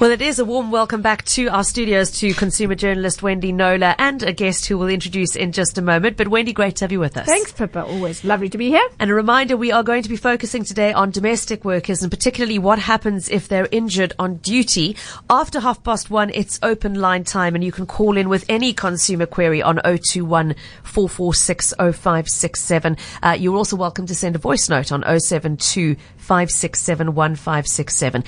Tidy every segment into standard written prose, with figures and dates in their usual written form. Well, it is a warm welcome back to our studios to consumer journalist Wendy Knowler and a guest who we'll introduce in just a moment. But Wendy, great to have you with us. Thanks, Pippa. Always lovely to be here. And a reminder, we are going to be focusing today on domestic workers and particularly what happens if they're injured on duty. After 1:30, it's open line time and you can call in with any consumer query on 021 446 0567. You're also welcome to send a voice note on 072 567 1567.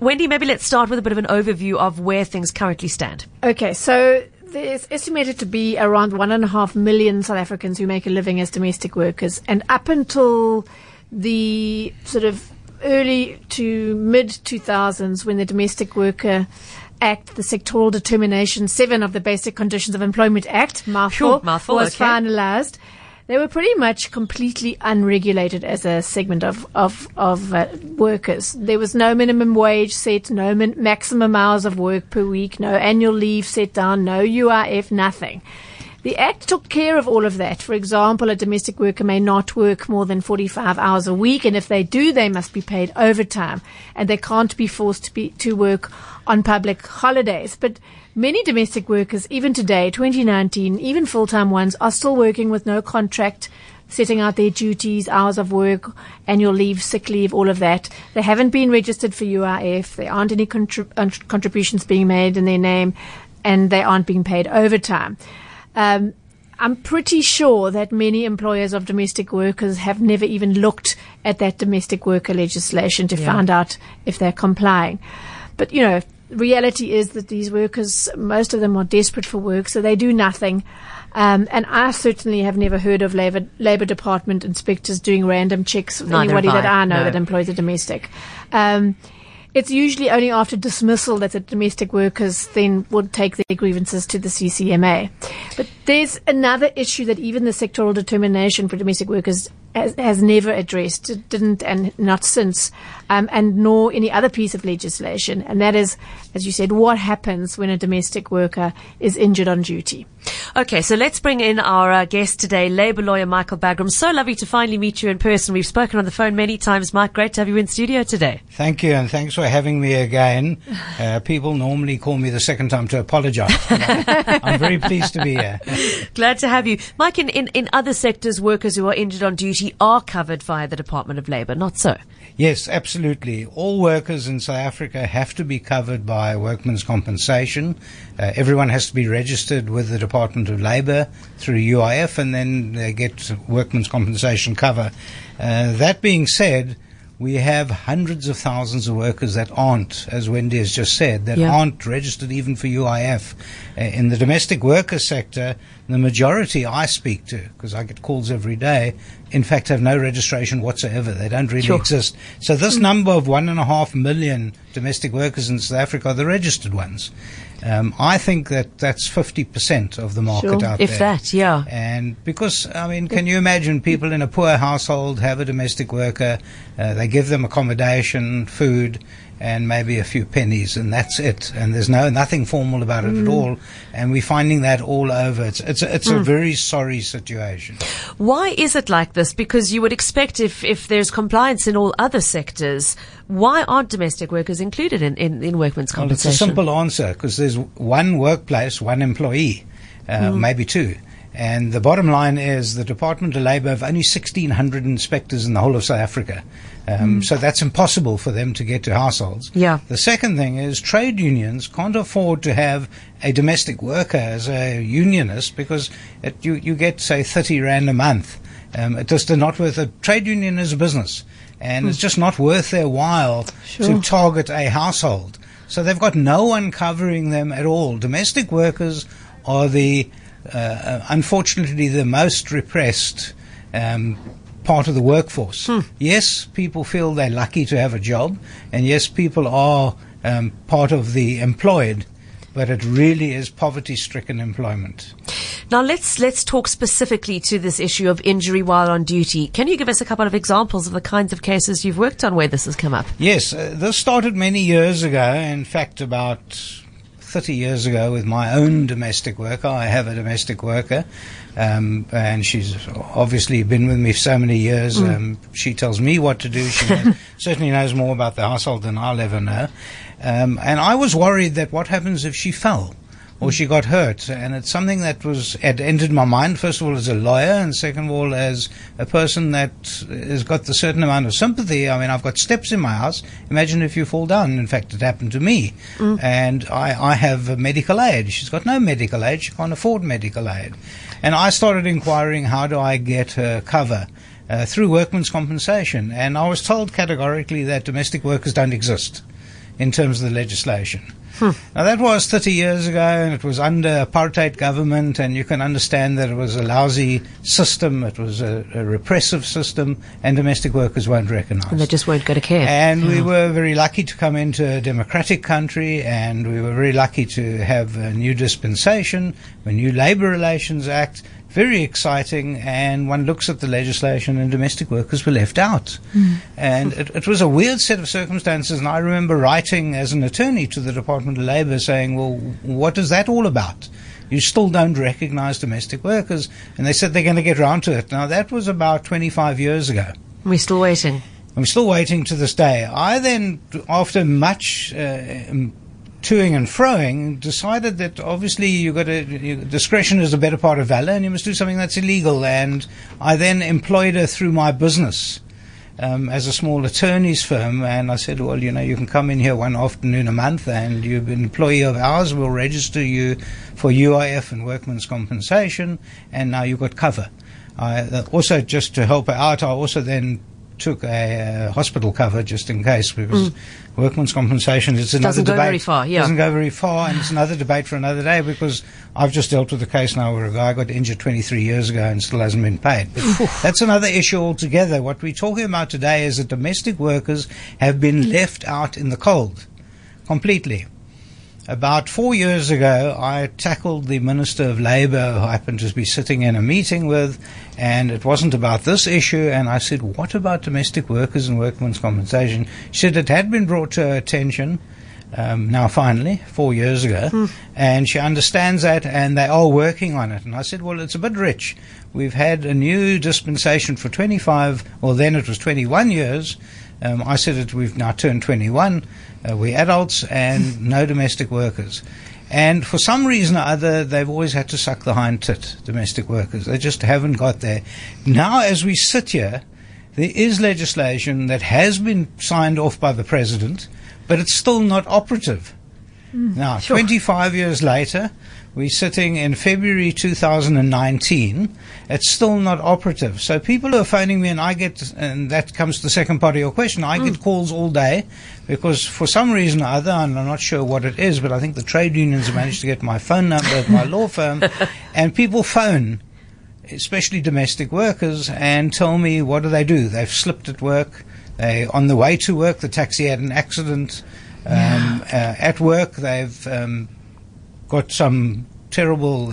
Wendy, maybe let's start with a bit of an overview of where things currently stand. Okay, so there's estimated to be around 1.5 million South Africans who make a living as domestic workers, and up until the sort of early to mid 2000s, when the Domestic Worker Act, the Sectoral Determination 7 of the Basic Conditions of Employment Act, mouthful was finalized, they were pretty much completely unregulated as a segment of workers. There was no minimum wage set, no maximum hours of work per week, no annual leave set down, no UIF, nothing. The Act took care of all of that. For example, a domestic worker may not work more than 45 hours a week, and if they do, they must be paid overtime, and they can't be forced to work on public holidays. But many domestic workers, even today, 2019, even full-time ones, are still working with no contract, setting out their duties, hours of work, annual leave, sick leave, all of that. They haven't been registered for UIF. There aren't any contributions being made in their name, and they aren't being paid overtime. I'm pretty sure that many employers of domestic workers have never even looked at that domestic worker legislation to find out if they're complying. But, you know, reality is that these workers, most of them are desperate for work, so they do nothing. And I certainly have never heard of Labor Department inspectors doing random checks with anybody that I know that employs a domestic. It's usually only after dismissal that the domestic workers then would take their grievances to the CCMA. But there's another issue that even the sectoral determination for domestic workers has never addressed. It didn't, and not since, and nor any other piece of legislation. And that is, as you said, what happens when a domestic worker is injured on duty. Okay, so let's bring in our guest today, Labour lawyer Michael Bagraim. So lovely to finally meet you in person. We've spoken on the phone many times, Mike. Great to have you in studio today. Thank you, and thanks for having me again. People normally call me the second time to apologise. I'm very pleased to be here. Glad to have you. Mike, in other sectors, workers who are injured on duty are covered via the Department of Labor, not so? Yes, absolutely. All workers in South Africa have to be covered by workmen's compensation. Everyone has to be registered with the Department of Labor through UIF, and then they get workmen's compensation cover. That being said, we have hundreds of thousands of workers that aren't, as Wendy has just said, that aren't registered even for UIF. In the domestic worker sector, the majority I speak to, because I get calls every day, in fact have no registration whatsoever. They don't really exist. So this number of 1.5 million domestic workers in South Africa are the registered ones. I think that that's 50% of the market out there. If that, And because, I mean, can you imagine people in a poor household have a domestic worker, they give them accommodation, food, and maybe a few pennies, and that's it. And there's nothing formal about it at all. And we're finding that all over. It's a very sorry situation. Why is it like this? Because you would expect if there's compliance in all other sectors, why aren't domestic workers included in workman's compensation? Well, it's a simple answer, because there's one workplace, one employee, maybe two. And the bottom line is the Department of Labor have only 1,600 inspectors in the whole of South Africa. So that's impossible for them to get to households. The second thing is trade unions can't afford to have a domestic worker as a unionist, because you get, say, 30 rand a month. It just is not worth it. A trade union is a business, and it's just not worth their while to target a household. So they've got no one covering them at all. Domestic workers are the unfortunately the most repressed part of the workforce. Yes, people feel they're lucky to have a job, and yes, people are part of the employed, but it really is poverty-stricken employment. Now let's talk specifically to this issue of injury while on duty. Can you give us a couple of examples of the kinds of cases you've worked on where this has come up? Yes, this started many years ago, in fact about 30 years ago with my own domestic worker. I have a domestic worker, and she's obviously been with me for so many years. She tells me what to do. She certainly knows more about the household than I'll ever know. And I was worried that what happens if she fell or she got hurt. And it's something that had entered my mind, first of all, as a lawyer, and second of all, as a person that has got the certain amount of sympathy. I mean, I've got steps in my house. Imagine if you fall down. In fact, it happened to me. And I have medical aid. She's got no medical aid. She can't afford medical aid. And I started inquiring, how do I get her cover? Through workman's compensation. And I was told categorically that domestic workers don't exist in terms of the legislation. Now, that was 30 years ago, and it was under apartheid government, and you can understand that it was a lousy system, it was a repressive system, and domestic workers weren't recognized. And they just weren't going to care. And we were very lucky to come into a democratic country, and we were very lucky to have a new dispensation, a new Labor Relations Act. Very exciting, and one looks at the legislation and domestic workers were left out. And it was a weird set of circumstances, and I remember writing as an attorney to the Department of Labor saying, well, what is that all about? You still don't recognize domestic workers. And they said they're going to get round to it. Now, that was about 25 years ago. We're still waiting. I'm still waiting to this day. I then, after much toing and froing, decided that obviously discretion is a better part of valor, and you must do something that's illegal. And I then employed her through my business as a small attorney's firm, and I said, well, you know, you can come in here one afternoon a month, and you're an employee of ours. We'll register you for UIF and workman's compensation, and now you've got cover. I also, just to help her out, I also then took a hospital cover just in case, because workman's compensation is another debate. Doesn't go very far, yeah. Doesn't go very far, and it's another debate for another day, because I've just dealt with a case now where a guy got injured 23 years ago and still hasn't been paid. But that's another issue altogether. What we're talking about today is that domestic workers have been left out in the cold completely. About 4 years ago, I tackled the Minister of Labour, who I happened to be sitting in a meeting with, and it wasn't about this issue. And I said, what about domestic workers and workmen's compensation? She said it had been brought to her attention, now finally, 4 years ago, and she understands that, and they are working on it. And I said, well, it's a bit rich. We've had a new dispensation for 25, well, then it was 21 years. I said that we've now turned 21, we're adults, and no domestic workers. And for some reason or other, they've always had to suck the hind tit, domestic workers. They just haven't got there. Now, as we sit here, there is legislation that has been signed off by the President, but it's still not operative. Now, 25 years later, we're sitting in February 2019. It's still not operative. So people are phoning me, and that comes to the second part of your question. I get calls all day, because for some reason or other, and I'm not sure what it is, but I think the trade unions have managed to get my phone number at my law firm, and people phone, especially domestic workers, and tell me, what do? They've slipped at work. They on the way to work, the taxi had an accident. At work, they've got some terrible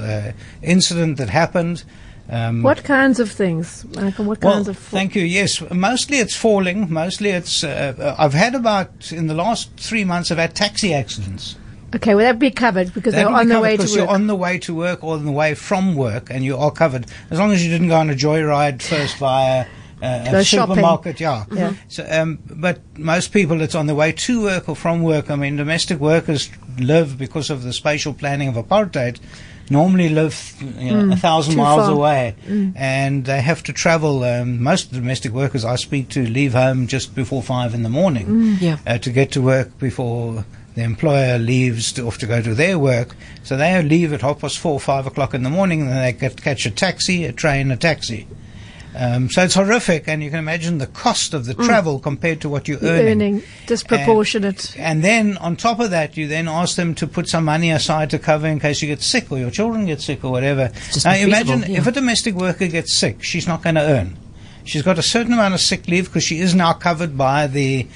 incident that happened. What kinds of things, Michael? Thank you. Yes, mostly it's falling. Mostly it's I've had about, in the last 3 months, I've had taxi accidents. Okay, well, that'd be covered, because they're on the way to work. You're on the way to work or on the way from work, and you are covered, as long as you didn't go on a joyride first via a supermarket, yeah. So, but most people, it's on the way to work or from work. I mean, domestic workers live, because of the spatial planning of apartheid, normally live 1,000 miles far. Away, and they have to travel. Most domestic workers I speak to leave home just before 5 in the morning to get to work before the employer leaves off to go to their work. So they leave at 4:30, 5 o'clock in the morning, and then they catch a taxi, a train, a taxi. So it's horrific, and you can imagine the cost of the travel compared to what you're earning. Disproportionate. And then on top of that, you then ask them to put some money aside to cover in case you get sick or your children get sick or whatever. Now, imagine if a domestic worker gets sick, she's not going to earn. She's got a certain amount of sick leave, because she is now covered by the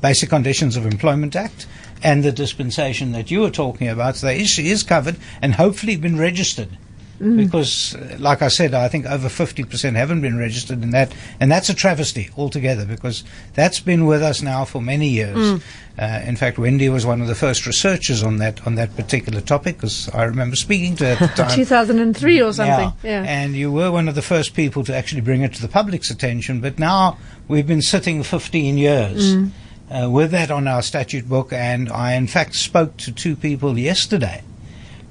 Basic Conditions of Employment Act and the dispensation that you were talking about. So she is covered and hopefully been registered because, like I said, I think over 50% haven't been registered in that, and that's a travesty altogether, because that's been with us now for many years. In fact, Wendy was one of the first researchers on that particular topic, because I remember speaking to her at the time. 2003 or something. Yeah. And you were one of the first people to actually bring it to the public's attention, but now we've been sitting 15 years with that on our statute book, and I, in fact, spoke to two people yesterday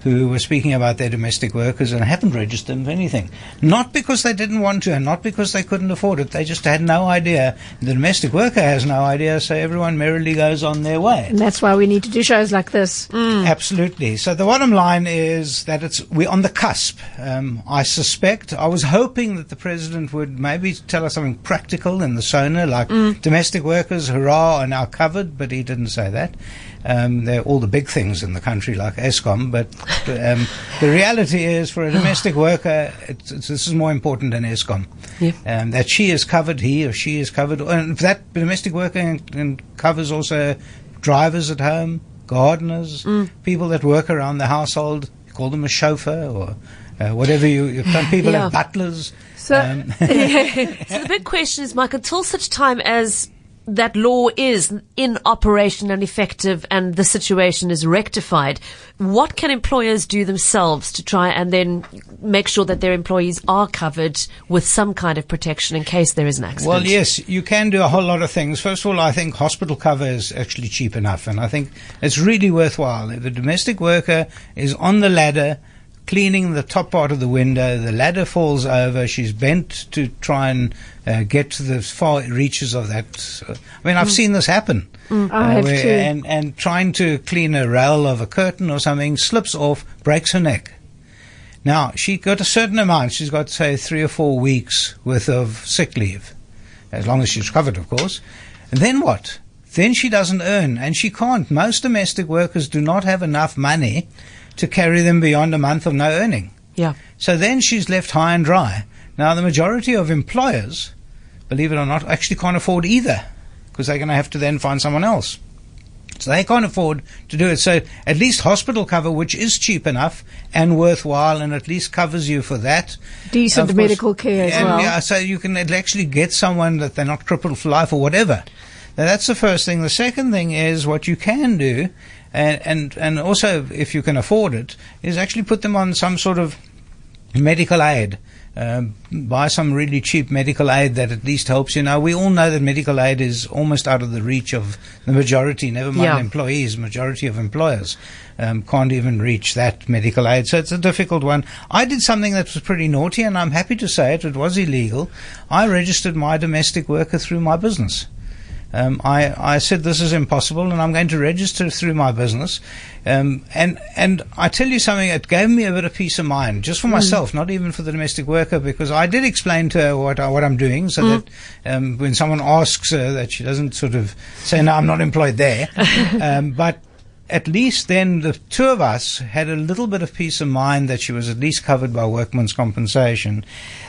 who were speaking about their domestic workers and haven't registered them for anything. Not because they didn't want to and not because they couldn't afford it. They just had no idea. The domestic worker has no idea, so everyone merrily goes on their way. And that's why we need to do shows like this. Absolutely. So the bottom line is that it's we're on the cusp. I suspect, I was hoping that the President would maybe tell us something practical in the SONA, like domestic workers, hurrah, are now covered, but he didn't say that. They're all the big things in the country, like ESCOM, but the reality is, for a domestic worker, this is more important than ESCOM. That she is covered, he or she is covered, and that domestic worker covers also drivers at home, gardeners, people that work around the household. You call them a chauffeur or whatever you. Some people have butlers. So, so the big question is, Mike, until such time as that law is in operation and effective and the situation is rectified, what can employers do themselves to try and then make sure that their employees are covered with some kind of protection in case there is an accident? Well, yes, you can do a whole lot of things. First of all, I think hospital cover is actually cheap enough, and I think it's really worthwhile. If a domestic worker is on the ladder cleaning the top part of the window, the ladder falls over, she's bent to try and get to the far reaches of that. I mean, I've seen this happen. I have too. And trying to clean a rail of a curtain or something, slips off, breaks her neck. Now, she got a certain amount. She's got, say, 3 or 4 weeks worth of sick leave, as long as she's covered, of course. And then what? Then she doesn't earn, and she can't. Most domestic workers do not have enough money to carry them beyond a month of no earning. Yeah. So then she's left high and dry. Now, the majority of employers, believe it or not, actually can't afford either, because they're going to have to then find someone else. So they can't afford to do it. So at least hospital cover, which is cheap enough and worthwhile, and at least covers you for that. Decent medical care as well. Yeah, so you can actually get someone that they're not crippled for life or whatever. Now, that's the first thing. The second thing is what you can do, and also if you can afford it, is actually put them on some sort of medical aid. Buy some really cheap medical aid that at least helps you. Now, we all know that medical aid is almost out of the reach of the majority, never mind employees, majority of employers can't even reach that medical aid. So it's a difficult one. I did something that was pretty naughty, and I'm happy to say it. It was illegal. I registered my domestic worker through my business. I said, this is impossible, and I'm going to register through my business. And I tell you something, it gave me a bit of peace of mind, just for myself, not even for the domestic worker, because I did explain to her what I'm doing, so that when someone asks her, that she doesn't sort of say, no, I'm not employed there. But at least then the two of us had a little bit of peace of mind that she was at least covered by workman's compensation.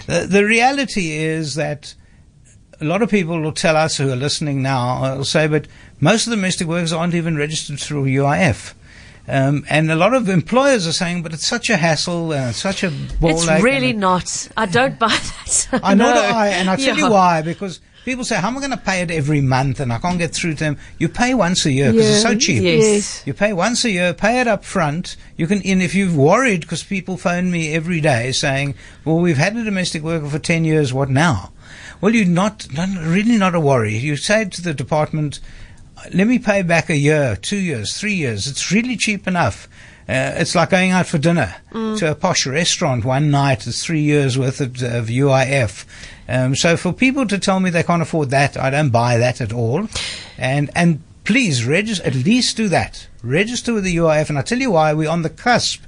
The reality is that a lot of people will tell us who are listening now, will say, but most of the domestic workers aren't even registered through UIF. And a lot of employers are saying, but it's such a hassle and it's such a ball. It's really not. I don't buy that. I know. And I'll tell you why, because people say, how am I going to pay it every month and I can't get through to them? You pay once a year because it's so cheap. Yes. You pay once a year, pay it up front. You can, and if you've worried, because people phone me every day saying, well, we've had a domestic worker for 10 years, what now? Well, you're not a worry. You say to the department, let me pay back a year, 2 years, 3 years. It's really cheap enough. It's like going out for dinner to a posh restaurant one night. It's 3 years worth of UIF. So for people to tell me they can't afford that, I don't buy that at all. And please register, at least do that. Register with the UIF. And I tell you why, we're on the cusp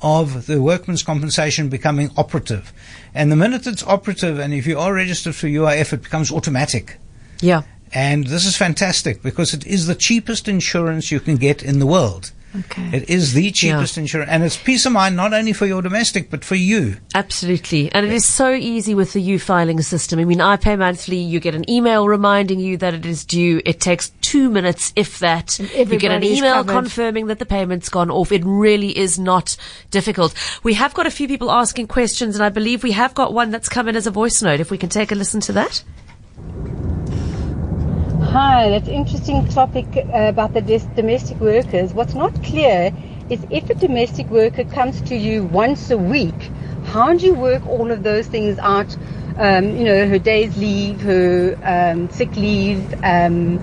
of the workman's compensation becoming operative. And the minute it's operative, and if you are registered for UIF, it becomes automatic. Yeah. And this is fantastic, because it is the cheapest insurance you can get in the world. Okay. It is the cheapest insurance, and it's peace of mind not only for your domestic but for you. Absolutely. And it is so easy with the U-filing system. I mean, I pay monthly, you get an email reminding you that it is due. It takes 2 minutes, if that. You get an email confirming that the payment's gone off. It really is not difficult. We have got a few people asking questions, and I believe we have got one that's come in as a voice note. If we can take a listen to that. Hi, that's an interesting topic about the domestic workers. What's not clear is if a domestic worker comes to you once a week, how do you work all of those things out? You know, her day's leave, her sick leave, and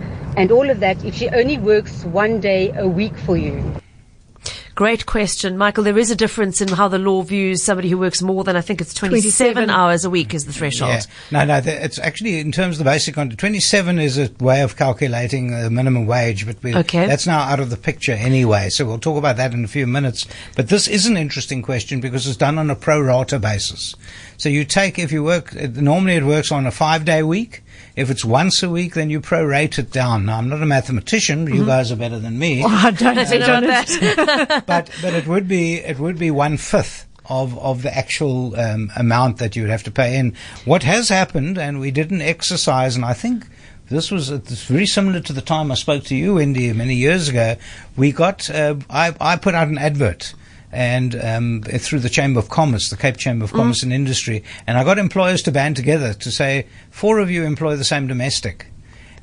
all of that, if she only works 1 day a week for you. Great question, Michael. There is a difference in how the law views somebody who works more than, I think it's 27 hours a week is the threshold. Yeah. No, it's actually in terms of the basic on 27 is a way of calculating the minimum wage, but that's now out of the picture anyway. So we'll talk about that in a few minutes. But this is an interesting question because it's done on a pro rata basis. So you take, if you work, normally it works on a 5-day week. If it's once a week, then you prorate it down. Now, I'm not a mathematician. You guys are better than me. Oh, I don't think I know that. But it would be 1/5 of the actual amount that you would have to pay in. What has happened, and we did an exercise, and I think this was very similar to the time I spoke to you, Wendy, many years ago. We got I put out an advert. And through the Chamber of Commerce, the Cape Chamber of Commerce and Industry. And I got employers to band together to say, 4 of you employ the same domestic.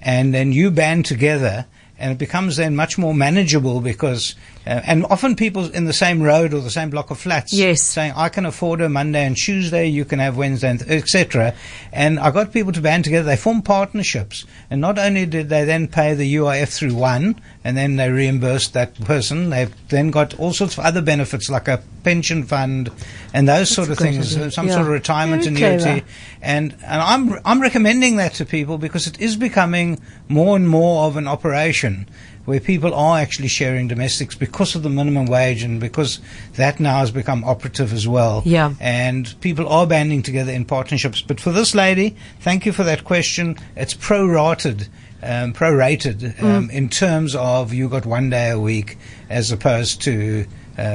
And then you band together, and it becomes then much more manageable because and often people in the same road or the same block of flats saying, I can afford a Monday and Tuesday, you can have Wednesday, and etc. And I got people to band together. They formed partnerships. And not only did they then pay the UIF through one, and then they reimbursed that person, they then got all sorts of other benefits like a pension fund and those sort of things, some sort of retirement annuity. And I'm recommending that to people because it is becoming more and more of an operation where people are actually sharing domestics because of the minimum wage and because that now has become operative as well. Yeah. And people are banding together in partnerships. But for this lady, thank you for that question. It's prorated in terms of you got 1 day a week as opposed to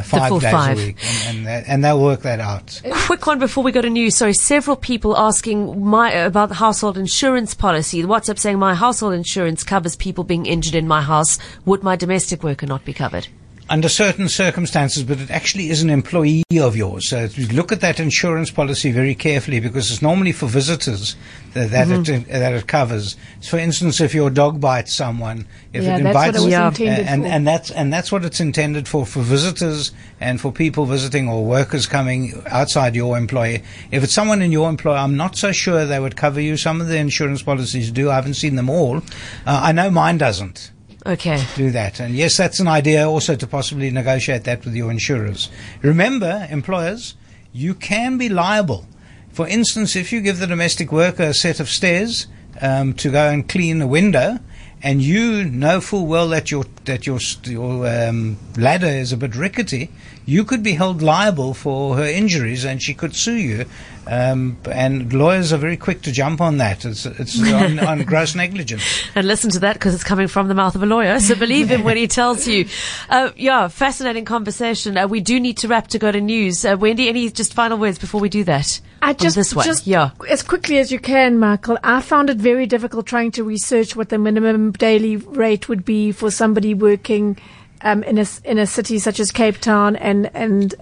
5 days a week, and they'll work that out. Quick one before we go to news. So several people asking about the household insurance policy. The WhatsApp saying my household insurance covers people being injured in my house. Would my domestic worker not be covered? Under certain circumstances, but it actually is an employee of yours. So look at that insurance policy very carefully because it's normally for visitors that it covers. So for instance, if your dog bites someone, that's what it's intended for visitors and for people visiting or workers coming outside your employee. If it's someone in your employ, I'm not so sure they would cover you. Some of the insurance policies do. I haven't seen them all. I know mine doesn't. Okay. Do that. And yes, that's an idea also to possibly negotiate that with your insurers. Remember, employers, you can be liable. For instance, if you give the domestic worker a set of stairs to go and clean a window, and you know full well that your ladder is a bit rickety, you could be held liable for her injuries, and she could sue you. And lawyers are very quick to jump on that. It's on gross negligence. And listen to that because it's coming from the mouth of a lawyer, so believe him when he tells you. Fascinating conversation. We do need to wrap to go to news. Wendy, any just final words before we do that? As quickly as you can, Michael. I found it very difficult trying to research what the minimum daily rate would be for somebody working in a city such as Cape Town and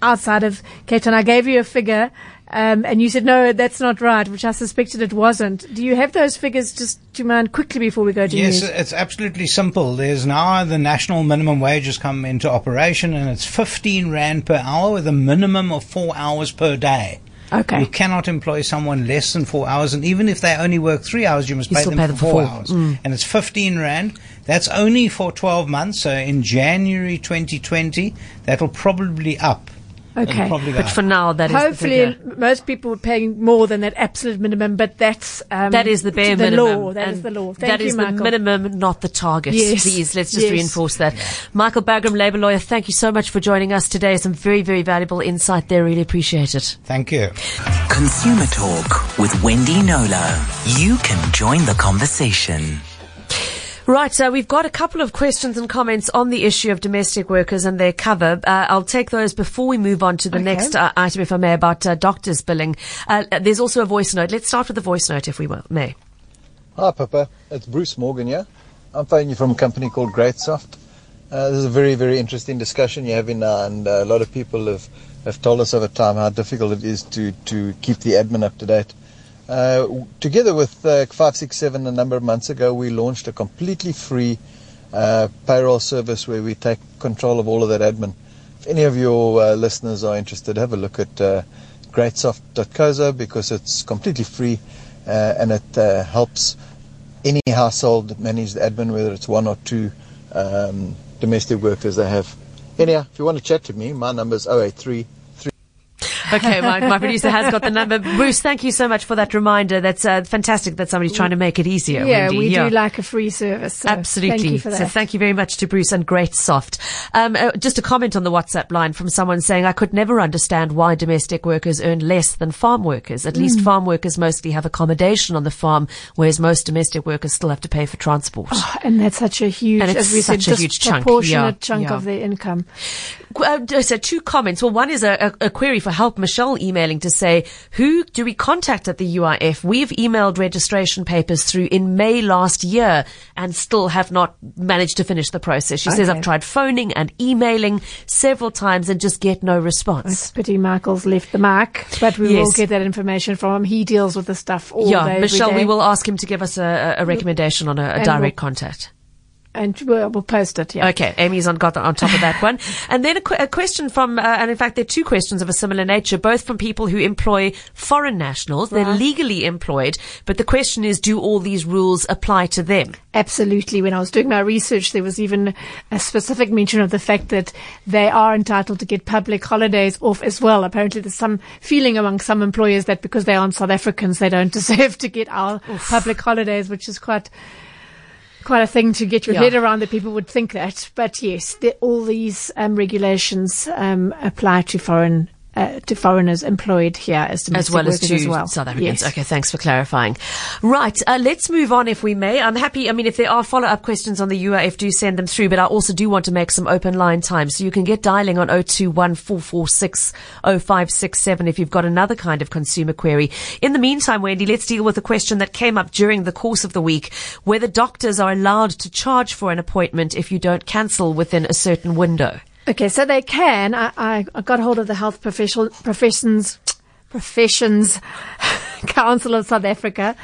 outside of Cape Town. I gave you a figure, and you said, no, that's not right, which I suspected it wasn't. Do you have those figures just to mind quickly before we go to news? Yes, it's absolutely simple. There's now the national minimum wage has come into operation, and it's 15 Rand per hour with a minimum of 4 hours per day. Okay. You cannot employ someone less than 4 hours, and even if they only work 3 hours, you must pay them for four hours. And it's 15 Rand. That's only for 12 months, so in January 2020, that'll probably up. Okay, but for now, that hopefully is the most people are paying more than that absolute minimum. But that's that is the bare minimum. Law. That is the law. Thank you, Michael. That is the minimum, not the target. Yes. Please, let's just reinforce that. Michael Bagraim, labour lawyer, thank you so much for joining us today. Some very, very valuable insight there. Really appreciate it. Thank you. Consumer Talk with Wendy Knowler. You can join the conversation. Right, so we've got a couple of questions and comments on the issue of domestic workers and their cover. I'll take those before we move on to the next item, if I may, about doctors' billing. There's also a voice note. Let's start with the voice note, if we may. Hi, Pippa. It's Bruce Morgan here. I'm phoning you from a company called GreatSoft. This is a very, very interesting discussion you're having now, and a lot of people have told us over time how difficult it is to keep the admin up to date. Together with 567 a number of months ago, we launched a completely free payroll service where we take control of all of that admin. If any of your listeners are interested, have a look at greatsoft.coza, because it's completely free and it helps any household manage the admin, whether it's one or two domestic workers they have. Anyhow, if you want to chat to me, my number is 083. Okay, my producer has got the number. Bruce, thank you so much for that reminder. That's fantastic that somebody's trying to make it easier. Yeah, Wendy. We do like a free service. So absolutely. Thank you for that. So thank you very much to Bruce and GreatSoft. Just a comment on the WhatsApp line from someone saying, I could never understand why domestic workers earn less than farm workers. At least farm workers mostly have accommodation on the farm, whereas most domestic workers still have to pay for transport. Oh, and that's such a huge, as we said, disproportionate chunk of their income. So two comments. Well, one is a query for help. Michelle emailing to say, who do we contact at the UIF? We've emailed registration papers through in May last year and still have not managed to finish the process. She says, I've tried phoning and emailing several times and just get no response. It's pity Michael's left the mark, but we will get that information from him. He deals with the stuff all day. Michelle, every day. We will ask him to give us a recommendation on a direct contact. And we'll post it, yeah. Okay, Amy's on top of that one. And then a question from, and in fact there are two questions of a similar nature, both from people who employ foreign nationals. Right. They're legally employed, but the question is, do all these rules apply to them? Absolutely. When I was doing my research, there was even a specific mention of the fact that they are entitled to get public holidays off as well. Apparently there's some feeling among some employers that because they aren't South Africans, they don't deserve to get our public holidays, which is quite a thing to get your head around, that people would think that. But yes, all these regulations apply to foreigners employed here as domestic workers as well as to South Africans. Yes. Okay, thanks for clarifying. Right, let's move on if we may. I'm happy, if there are follow-up questions on the UIF, do send them through, but I also do want to make some open line time. So you can get dialing on 021-446-0567 if you've got another kind of consumer query. In the meantime, Wendy, let's deal with a question that came up during the course of the week, whether doctors are allowed to charge for an appointment if you don't cancel within a certain window. Okay, so they can. I got hold of the Health Professions Council of South Africa,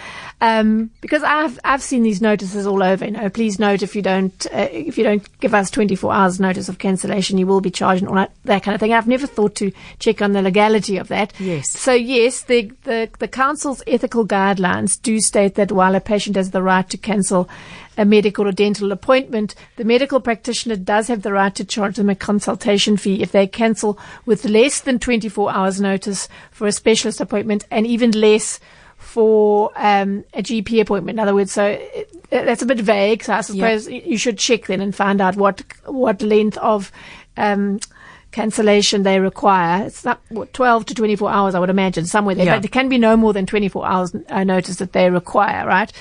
because I've seen these notices all over. You know, please note if you don't give us 24 hours notice of cancellation, you will be charged and all that kind of thing. I've never thought to check on the legality of that. Yes. So yes, the council's ethical guidelines do state that while a patient has the right to cancel a medical or dental appointment, the medical practitioner does have the right to charge them a consultation fee if they cancel with less than 24 hours notice for a specialist appointment, and even less for a GP appointment. In other words, so that's a bit vague. So I suppose you should check then and find out what length of cancellation they require. It's not 12 to 24 hours, I would imagine, somewhere there. Yeah. But there can be no more than 24 hours notice that they require, right?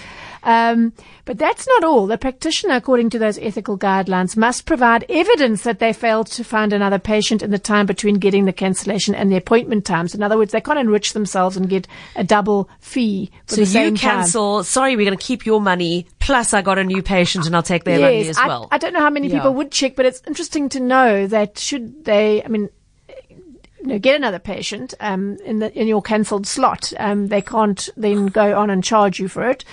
But that's not all. The practitioner, according to those ethical guidelines, must provide evidence that they failed to find another patient in the time between getting the cancellation and the appointment times. In other words, they can't enrich themselves and get a double fee for the same time. So you cancel, sorry, we're going to keep your money, plus I got a new patient and I'll take their money as well. I don't know how many people would check, but it's interesting to know that should they, get another patient in your cancelled slot. They can't then go on and charge you for it.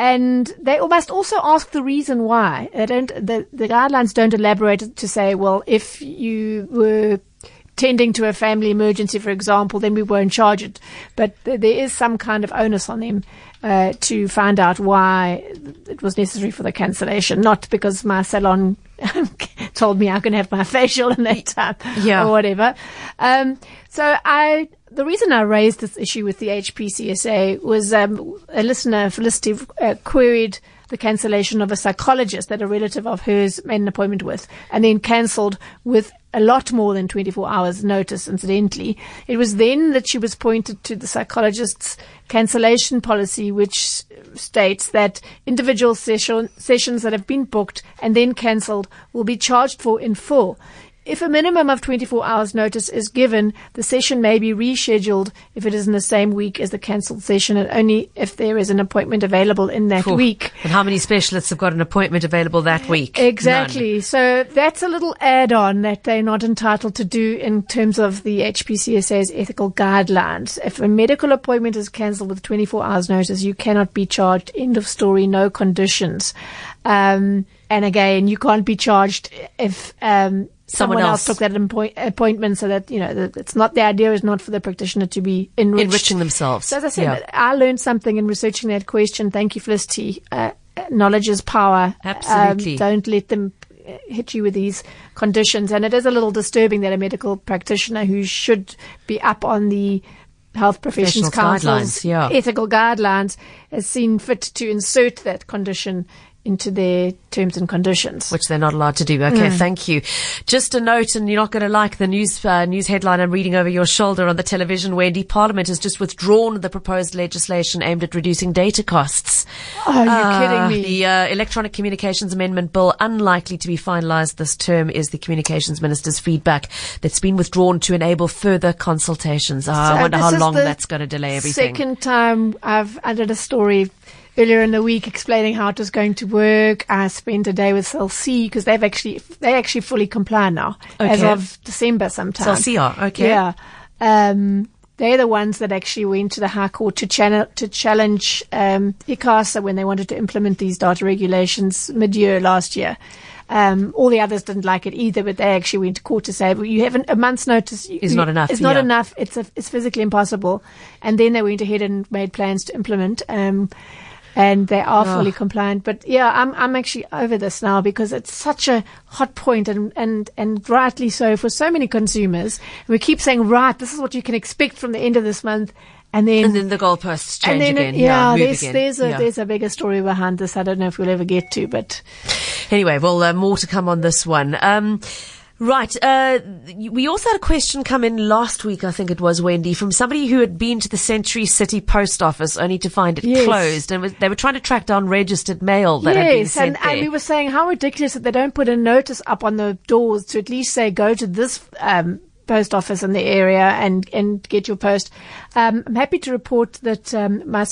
And they must also ask the reason why. They don't. The guidelines don't elaborate to say, well, if you were tending to a family emergency, for example, then we won't charge it. But there is some kind of onus on them to find out why it was necessary for the cancellation, not because my salon told me I can have my facial in that time or whatever. The reason I raised this issue with the HPCSA was a listener, Felicity, queried the cancellation of a psychologist that a relative of hers made an appointment with and then cancelled with a lot more than 24 hours notice, incidentally. It was then that she was pointed to the psychologist's cancellation policy, which states that individual sessions that have been booked and then cancelled will be charged for in full. If a minimum of 24 hours notice is given, the session may be rescheduled if it is in the same week as the cancelled session, and only if there is an appointment available in that week. And how many specialists have got an appointment available that week? Exactly. None. So that's a little add-on that they're not entitled to do in terms of the HPCSA's ethical guidelines. If a medical appointment is cancelled with 24 hours notice, you cannot be charged. End of story. No conditions. And again, you can't be charged if Someone else took that appointment, so that, you know, it's not, the idea is not for the practitioner to be enriching themselves. So as I said, I learned something in researching that question. Thank you, Felicity. Knowledge is power. Absolutely. Don't let them hit you with these conditions. And it is a little disturbing that a medical practitioner who should be up on the Health Professions Council's ethical guidelines has seen fit to insert that condition into their terms and conditions, which they're not allowed to do. Okay, thank you. Just a note, and you're not going to like the news headline I'm reading over your shoulder on the television, Wendy. Parliament has just withdrawn the proposed legislation aimed at reducing data costs. Oh, you're kidding me. The Electronic Communications Amendment Bill, unlikely to be finalised this term, is the Communications Minister's feedback. That's been withdrawn to enable further consultations. I wonder how long that's going to delay everything. Second time I've added a story earlier in the week explaining how it was going to work. I spent a day with Cell C because they actually fully comply now, as of December sometime. Cell C are, yeah. They're the ones that actually went to the High Court to challenge ICASA when they wanted to implement these data regulations mid-year last year. All the others didn't like it either, but they actually went to court to say, well, you haven't, a month's notice is not enough. It's not enough. It's physically impossible. And then they went ahead and made plans to implement. And they are fully compliant. But yeah, I'm actually over this now because it's such a hot point, and rightly so, for so many consumers. We keep saying, right, this is what you can expect from the end of this month. And then the goalposts change again. There's a bigger story behind this. I don't know if we'll ever get to, but anyway, well, more to come on this one. Right. We also had a question come in last week, I think it was, Wendy, from somebody who had been to the Century City Post Office only to find it closed. And they were trying to track down registered mail that had been sent there. And we were saying how ridiculous that they don't put a notice up on the doors to at least say, go to this post office in the area and get your post. I'm happy to report that my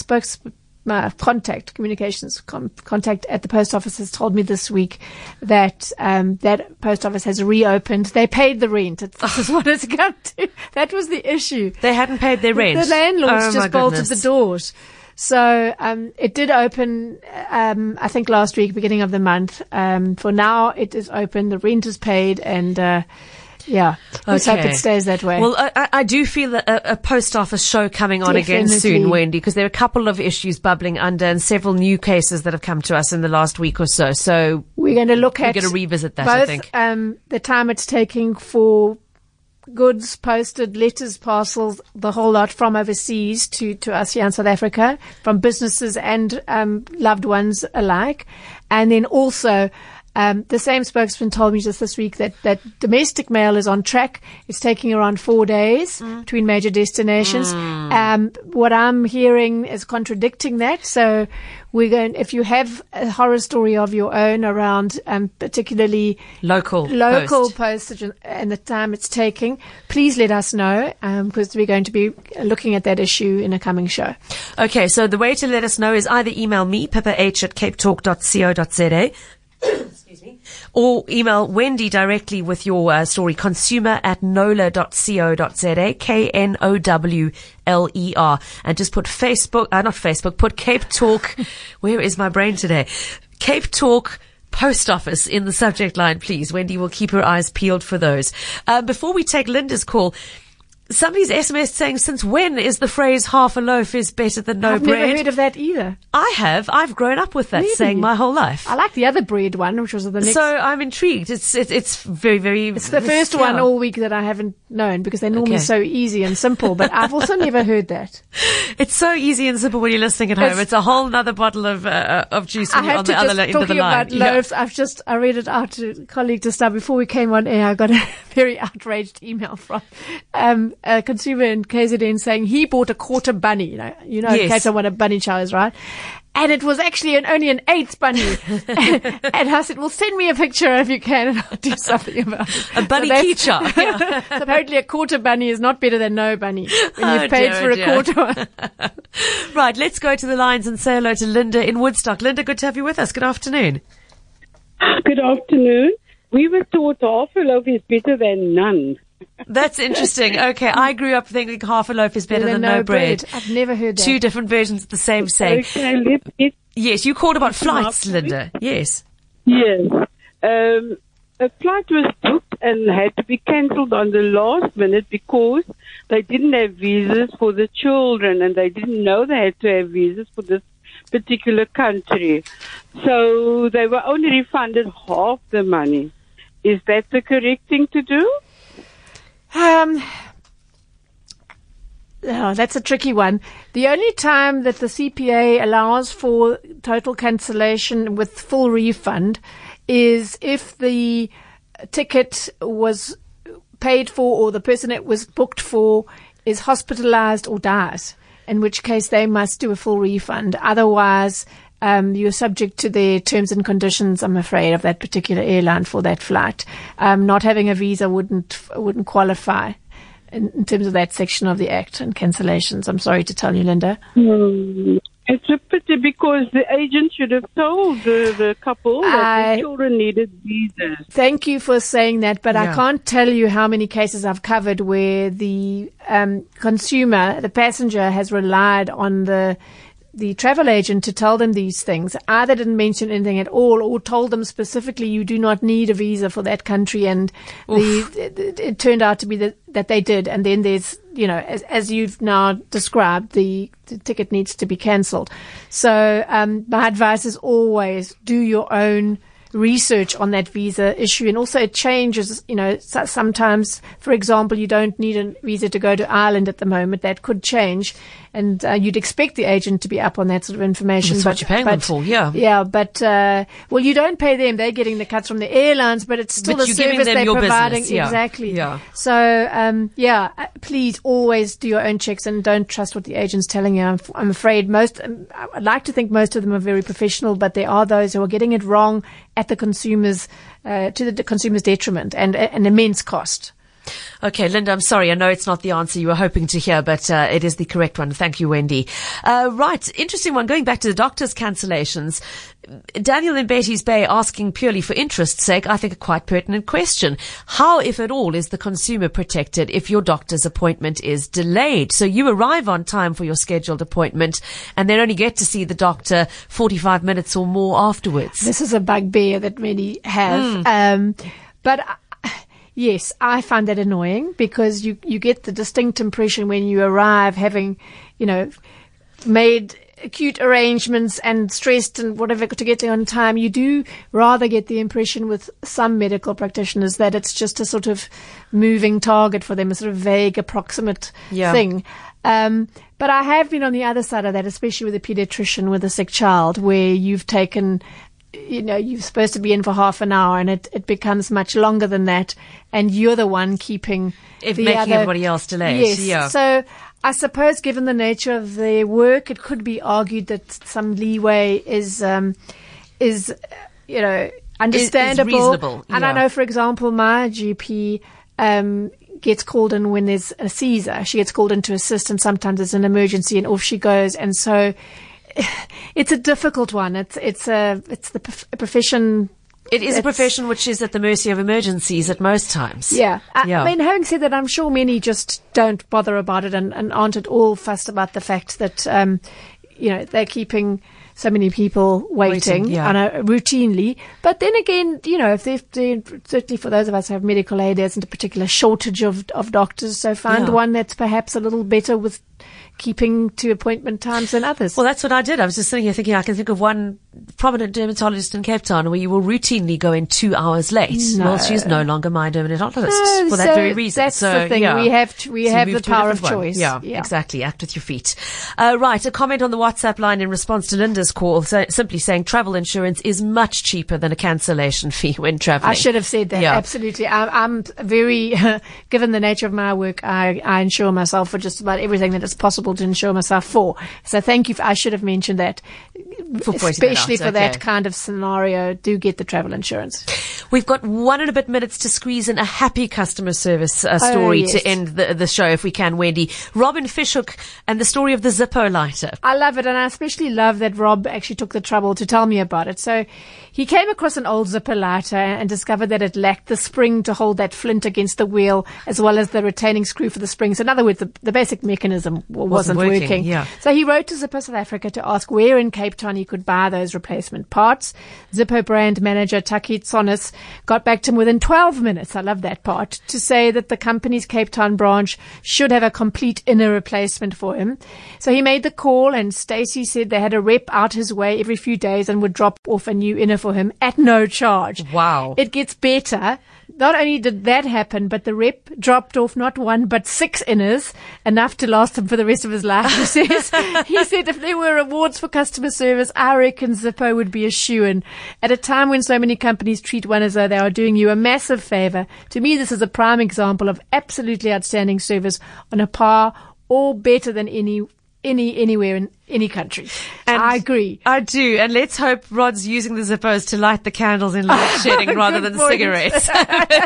communications contact at the post office has told me this week that that post office has reopened. They paid the rent. This is what it's come to. That was the issue. They hadn't paid their rent. The landlords just bolted the doors. So it did open, I think, last week, beginning of the month. For now, it is open. The rent is paid, and let's hope it stays that way. Well, I do feel that a post office show coming on again soon, Wendy, because there are a couple of issues bubbling under and several new cases that have come to us in the last week or so. So we're going to look at, we're going to revisit that, both, I think. The time it's taking for goods posted, letters, parcels, the whole lot from overseas to us here in South Africa, from businesses and loved ones alike. And then also, the same spokesman told me just this week that domestic mail is on track. It's taking around 4 days between major destinations. What I'm hearing is contradicting that. So we're going, if you have a horror story of your own around particularly local postage and the time it's taking, please let us know, because we're going to be looking at that issue in a coming show. Okay, so the way to let us know is either email me, pippah@capetalk.co.za, or email Wendy directly with your story, consumer@knowler.co.za, KNOWLER, and just put put Cape Talk, where is my brain today? Cape Talk Post Office in the subject line, please. Wendy will keep her eyes peeled for those. Before we take Linda's call, Somebody's SMS saying, since when is the phrase half a loaf is better than no bread? I've never heard of that either. I have. I've grown up with that saying my whole life. I like the other bread one, which was the next. So I'm intrigued. It's very, very... It's the first one all week that I haven't known because they're normally so easy and simple, but I've also never heard that. It's so easy and simple when you're listening at home. It's a whole other bottle of juice when you're on the other end of the line. I had to talking about loaves. Yeah. I read it out to a colleague just now. Before we came on air, I got a very outraged email from... a consumer in KZN saying he bought a quarter bunny. You know in case I want a bunny chow is, right? And it was actually only an eighth bunny. And I said, well, send me a picture if you can and I'll do something about it. A bunny teacher. Yeah. So apparently a quarter bunny is not better than no bunny when you've paid for a quarter one. Right, let's go to the lines and say hello to Linda in Woodstock. Linda, good to have you with us. Good afternoon. Good afternoon. We were taught half a loaf is better than none. That's interesting. Okay, I grew up thinking half a loaf is better than no bread. I've never heard that. Two different versions of the same saying. Okay, yes, you called about flights, Linda. Yes. Yes. A flight was booked and had to be cancelled on the last minute because they didn't have visas for the children and they didn't know they had to have visas for this particular country. So they were only refunded half the money. Is that the correct thing to do? That's a tricky one. The only time that the CPA allows for total cancellation with full refund is if the ticket was paid for or the person it was booked for is hospitalized or dies, in which case they must do a full refund. Otherwise, you're subject to their terms and conditions, I'm afraid, of that particular airline for that flight. Not having a visa wouldn't qualify in terms of that section of the Act and cancellations. I'm sorry to tell you, Linda. It's a pity because the agent should have told the couple that the children needed visas. Thank you for saying that, but I can't tell you how many cases I've covered where the consumer, the passenger, has relied on the travel agent to tell them these things. Either didn't mention anything at all or told them specifically you do not need a visa for that country, and it turned out to be that they did. And then there's, you know, as you've now described, the ticket needs to be cancelled. So my advice is always do your own research on that visa issue, and also it changes. You know, sometimes, for example, you don't need a visa to go to Ireland at the moment. That could change, and you'd expect the agent to be up on that sort of information. That's what you're paying them for, yeah. Yeah, but well, you don't pay them; they're getting the cuts from the airlines, but it's still a service they're providing. Yeah. Exactly. Yeah. So, please always do your own checks and don't trust what the agent's telling you. I'm afraid most. I'd like to think most of them are very professional, but there are those who are getting it wrong at the consumer's, to the consumer's detriment and an immense cost. Okay, Linda, I'm sorry. I know it's not the answer you were hoping to hear, but it is the correct one. Thank you, Wendy. Right, interesting one. Going back to the doctor's cancellations, Daniel in Betty's Bay asking purely for interest's sake, I think a quite pertinent question. How, if at all, is the consumer protected if your doctor's appointment is delayed? So you arrive on time for your scheduled appointment and then only get to see the doctor 45 minutes or more afterwards. This is a bugbear that many have. But... Yes, I find that annoying because you get the distinct impression when you arrive having, you know, made acute arrangements and stressed and whatever to get there on time. You do rather get the impression with some medical practitioners that it's just a sort of moving target for them, a sort of vague, approximate thing. But I have been on the other side of that, especially with a pediatrician with a sick child where you've taken... You know, you're supposed to be in for half an hour and it becomes much longer than that. And you're the one keeping making everybody else delayed. Yes. Yeah. So I suppose given the nature of their work, it could be argued that some leeway is you know, understandable. Is reasonable. Yeah. And I know, for example, my GP gets called in when there's a Caesar. She gets called in to assist and sometimes there's an emergency and off she goes. And so... It's a difficult one. It's the profession. It is a profession which is at the mercy of emergencies at most times. Yeah. I mean, having said that, I'm sure many just don't bother about it and aren't at all fussed about the fact that you know, they're keeping so many people waiting yeah. and routinely. But then again, you know, if they, certainly for those of us who have medical aid, there isn't a particular shortage of doctors. So find yeah. one that's perhaps a little better with keeping to appointment times than others. Well, that's what I did. I was just sitting here thinking I can think of one prominent dermatologist in Cape Town where you will routinely go in 2 hours late. No. Well, she's no longer my dermatologist for that very reason. That's the thing. Yeah. We have the power of choice. Yeah, exactly. Act with your feet. Right. A comment on the WhatsApp line in response to Linda's call, simply saying travel insurance is much cheaper than a cancellation fee when traveling. I should have said that. Yeah. Absolutely. I'm very, given the nature of my work, I insure myself for just about everything that is possible to insure myself for. So thank you. I should have mentioned that. Especially for that kind of scenario, do get the travel insurance. We've got 1 and a bit minutes to squeeze in a happy customer service story to end the show, if we can, Wendy. Robin Fishhook and the story of the Zippo lighter. I love it, and I especially love that Rob actually took the trouble to tell me about it. So he came across an old Zippo lighter and discovered that it lacked the spring to hold that flint against the wheel, as well as the retaining screw for the springs. In other words, the basic mechanism wasn't working. Yeah. So he wrote to Zippo South Africa to ask where in Cape Town he could buy those replacement parts. Zippo brand manager Taki Tsonis got back to him within 12 minutes, I love that part, to say that the company's Cape Town branch should have a complete inner replacement for him. So he made the call, and Stacy said they had a rep out his way every few days and would drop off a new inner for him at no charge. Wow. It gets better. Not only did that happen, but the rep dropped off not 1 but 6 inners, enough to last him for the rest of his life, he says. He said if there were awards for customer service, I reckon Zippo would be a shoo-in. At a time when so many companies treat one as though they are doing you a massive favor, to me this is a prime example of absolutely outstanding service on a par or better than anywhere in any country. And I agree. I do. And let's hope Rod's using the Zippos to light the candles in light shedding rather than cigarettes. I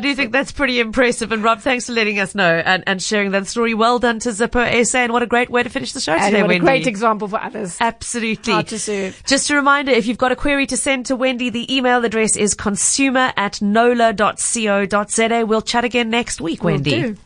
do think that's pretty impressive. And Rob, thanks for letting us know and sharing that story. Well done to Zippo SA. And what a great way to finish the show today, Wendy. A great example for others. Absolutely. How to serve. Just a reminder, if you've got a query to send to Wendy, the email address is consumer@nola.co.za. We'll chat again next week, Wendy. Will do.